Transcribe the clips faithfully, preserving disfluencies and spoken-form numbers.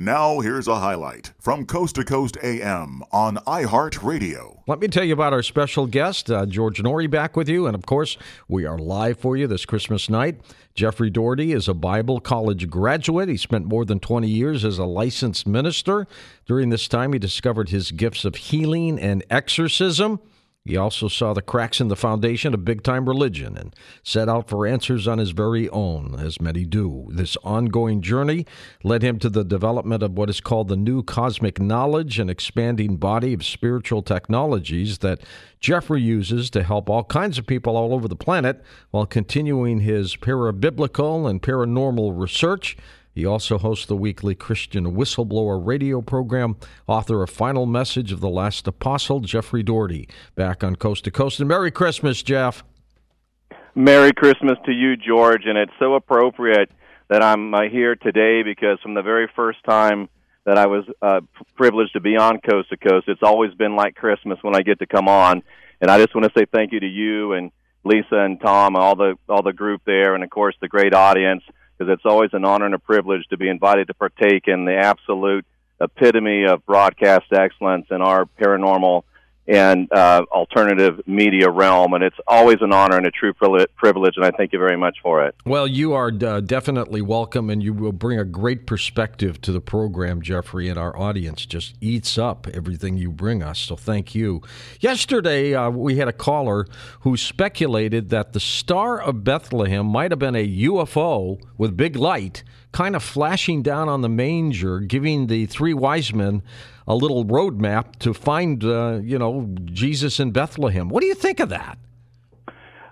Now, here's a highlight from Coast to Coast A M on iHeartRadio. Let me tell you about our special guest, uh, George Noory, back with you. And, of course, we are live for you this Christmas night. Jeffrey Daugherty is a Bible college graduate. He spent more than twenty years as a licensed minister. During this time, he discovered his gifts of healing and exorcism. He also saw the cracks in the foundation of big-time religion and set out for answers on his very own, as many do. This ongoing journey led him to the development of what is called the new cosmic knowledge, an expanding body of spiritual technologies that Jeffrey uses to help all kinds of people all over the planet while continuing his parabiblical and paranormal research. He also hosts the weekly Christian Whistleblower radio program, author of Final Message of the Last Apostle, Jeffrey Daugherty, back on Coast to Coast. And Merry Christmas, Jeff. Merry Christmas to you, George. And it's so appropriate that I'm uh, here today, because from the very first time that I was uh, privileged to be on Coast to Coast, it's always been like Christmas when I get to come on. And I just want to say thank you to you and Lisa and Tom, all the all the group there, and, of course, the great audience, because it's always an honor and a privilege to be invited to partake in the absolute epitome of broadcast excellence in our paranormal and uh, alternative media realm. And it's always an honor and a true privilege, and I thank you very much for it. Well, you are uh, definitely welcome, and you will bring a great perspective to the program, Jeffrey, and our audience just eats up everything you bring us, so thank you. Yesterday, uh, we had a caller who speculated that the Star of Bethlehem might have been a U F O with big light, kind of flashing down on the manger, giving the three wise men a little roadmap to find, uh, you know, Jesus in Bethlehem. What do you think of that?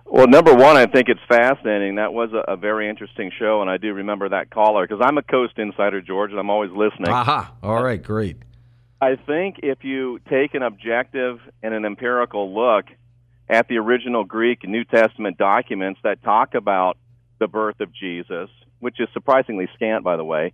Well, number one, I think it's fascinating. That was a, a very interesting show, and I do remember that caller, because I'm a Coast Insider, George, and I'm always listening. Aha. All right, great. I think if you take an objective and an empirical look at the original Greek and New Testament documents that talk about the birth of Jesus, which is surprisingly scant, by the way,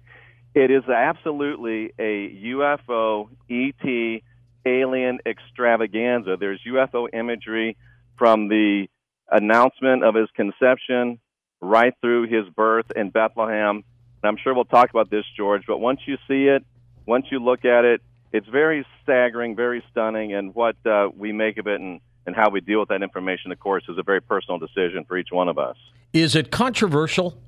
it is absolutely a U F O, E T, alien extravaganza. There's U F O imagery from the announcement of his conception right through his birth in Bethlehem. And I'm sure we'll talk about this, George, but once you see it, once you look at it, it's very staggering, very stunning, and what uh, we make of it and and how we deal with that information, of course, is a very personal decision for each one of us. Is it controversial?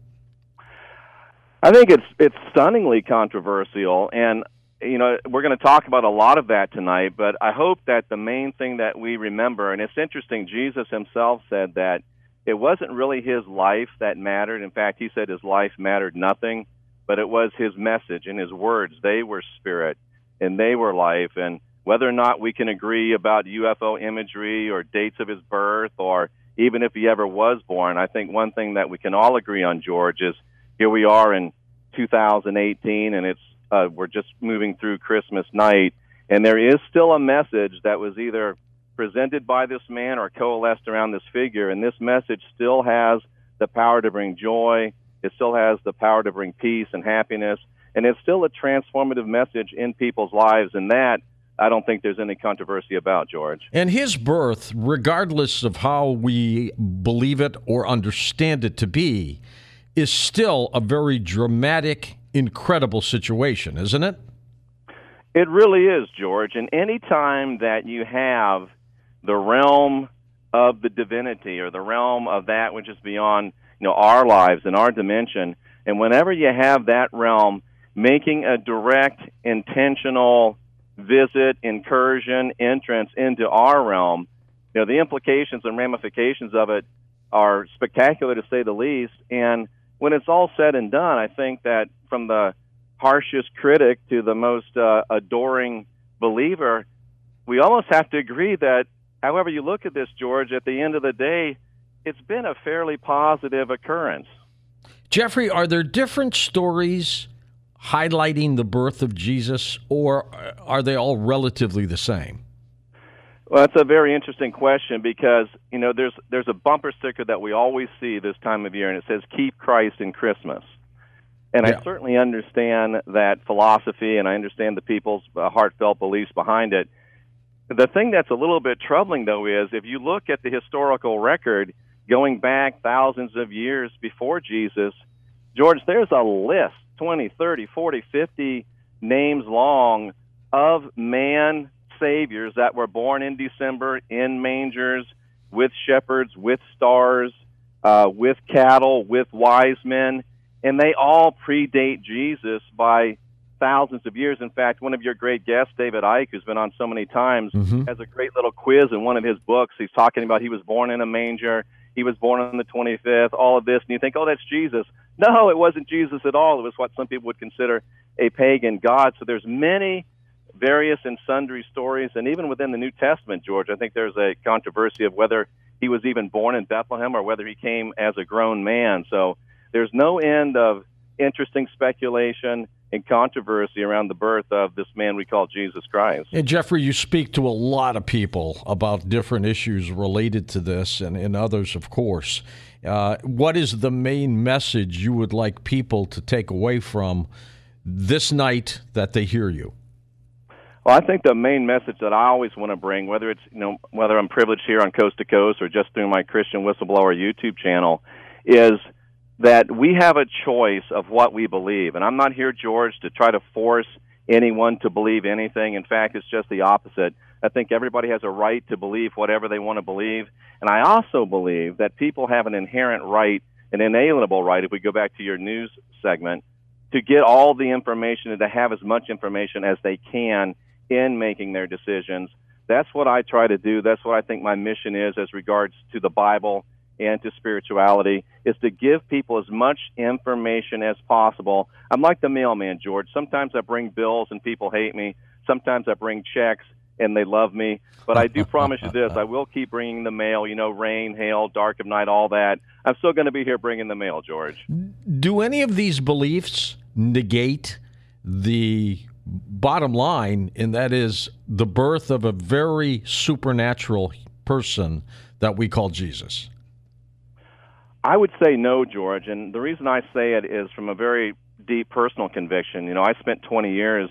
I think it's it's stunningly controversial, and you know we're going to talk about a lot of that tonight, but I hope that the main thing that we remember, and it's interesting, Jesus himself said that it wasn't really his life that mattered. In fact, he said his life mattered nothing, but it was his message and his words. They were spirit, and they were life, and whether or not we can agree about U F O imagery or dates of his birth or even if he ever was born, I think one thing that we can all agree on, George, is here we are in two thousand eighteen, and it's uh, we're just moving through Christmas night, and there is still a message that was either presented by this man or coalesced around this figure, and this message still has the power to bring joy. It still has the power to bring peace and happiness, and it's still a transformative message in people's lives, and that I don't think there's any controversy about, George. And his birth, regardless of how we believe it or understand it to be, is still a very dramatic, incredible situation, isn't it? It really is, George. And any time that you have the realm of the divinity or the realm of that which is beyond, you know, our lives and our dimension, and whenever you have that realm making a direct, intentional visit, incursion, entrance into our realm, you know, the implications and ramifications of it are spectacular, to say the least. And when it's all said and done, I think that from the harshest critic to the most uh, adoring believer, we almost have to agree that, however you look at this, George, at the end of the day, it's been a fairly positive occurrence. Jeffrey, are there different stories highlighting the birth of Jesus, or are they all relatively the same? Well, that's a very interesting question because, you know, there's there's a bumper sticker that we always see this time of year, and it says, "Keep Christ in Christmas." And yeah. I certainly understand that philosophy, and I understand the people's uh, heartfelt beliefs behind it. The thing that's a little bit troubling, though, is if you look at the historical record going back thousands of years before Jesus, George, there's a list, twenty, thirty, forty, fifty names long of man saviors that were born in December in mangers, with shepherds, with stars, uh, with cattle, with wise men, and they all predate Jesus by thousands of years. In fact, one of your great guests, David Icke, who's been on so many times, mm-hmm. has a great little quiz in one of his books. He's talking about he was born in a manger, he was born on the twenty-fifth, all of this, and you think, oh, that's Jesus. No, it wasn't Jesus at all. It was what some people would consider a pagan god. So there's many various and sundry stories, and even within the New Testament, George, I think there's a controversy of whether he was even born in Bethlehem or whether he came as a grown man. So there's no end of interesting speculation and controversy around the birth of this man we call Jesus Christ. And Jeffrey, you speak to a lot of people about different issues related to this and, and others, of course. Uh, what is the main message you would like people to take away from this night that they hear you? Well, I think the main message that I always want to bring, whether it's, you know, whether I'm privileged here on Coast to Coast or just through my Christian Whistleblower YouTube channel, is that we have a choice of what we believe. And I'm not here, George, to try to force anyone to believe anything. In fact, it's just the opposite. I think everybody has a right to believe whatever they want to believe. And I also believe that people have an inherent right, an inalienable right, if we go back to your news segment, to get all the information and to have as much information as they can in making their decisions. That's what I try to do. That's what I think my mission is as regards to the Bible and to spirituality, is to give people as much information as possible. I'm like the mailman, George. Sometimes I bring bills and people hate me. Sometimes I bring checks and they love me. But I do promise you this, I will keep bringing the mail, you know, rain, hail, dark of night, all that. I'm still going to be here bringing the mail, George. Do any of these beliefs negate the bottom line, and that is the birth of a very supernatural person that we call Jesus? I would say no, George, and the reason I say it is from a very deep personal conviction. You know, I spent twenty years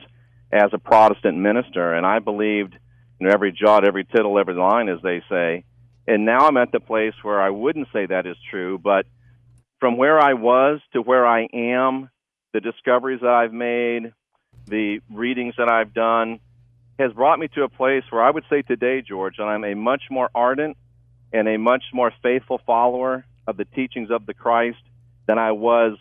as a Protestant minister, and I believed, you know, every jot, every tittle, every line, as they say, and now I'm at the place where I wouldn't say that is true, but from where I was to where I am, the discoveries that I've made, the readings that I've done, has brought me to a place where I would say today, George, that I'm a much more ardent and a much more faithful follower of the teachings of the Christ than I was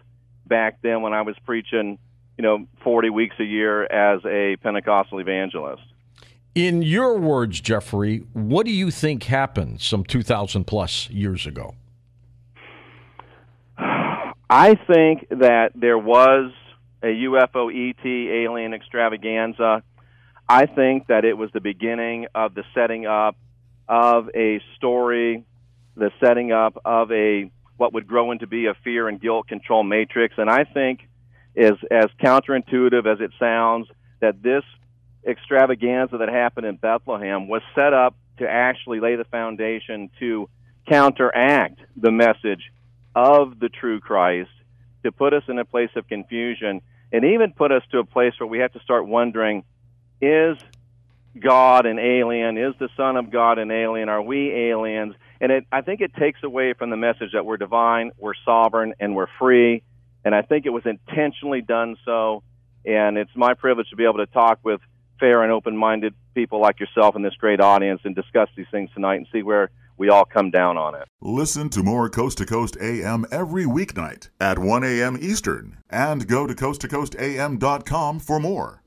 back then when I was preaching, you know, forty weeks a year as a Pentecostal evangelist. In your words, Jeffrey, what do you think happened some two thousand plus years ago? I think that there was a U F O, E T, alien extravaganza. I think that it was the beginning of the setting up of a story, the setting up of a what would grow into be a fear and guilt control matrix. And I think, is as counterintuitive as it sounds, that this extravaganza that happened in Bethlehem was set up to actually lay the foundation to counteract the message of the true Christ, to put us in a place of confusion, and even put us to a place where we have to start wondering, is God an alien? Is the Son of God an alien? Are we aliens? And it, I think it takes away from the message that we're divine, we're sovereign, and we're free. And I think it was intentionally done so. And it's my privilege to be able to talk with fair and open-minded people like yourself in this great audience and discuss these things tonight and see where we all come down on it. Listen to more Coast to Coast A M every weeknight at one a.m. Eastern. And go to coast to coast a m dot com for more.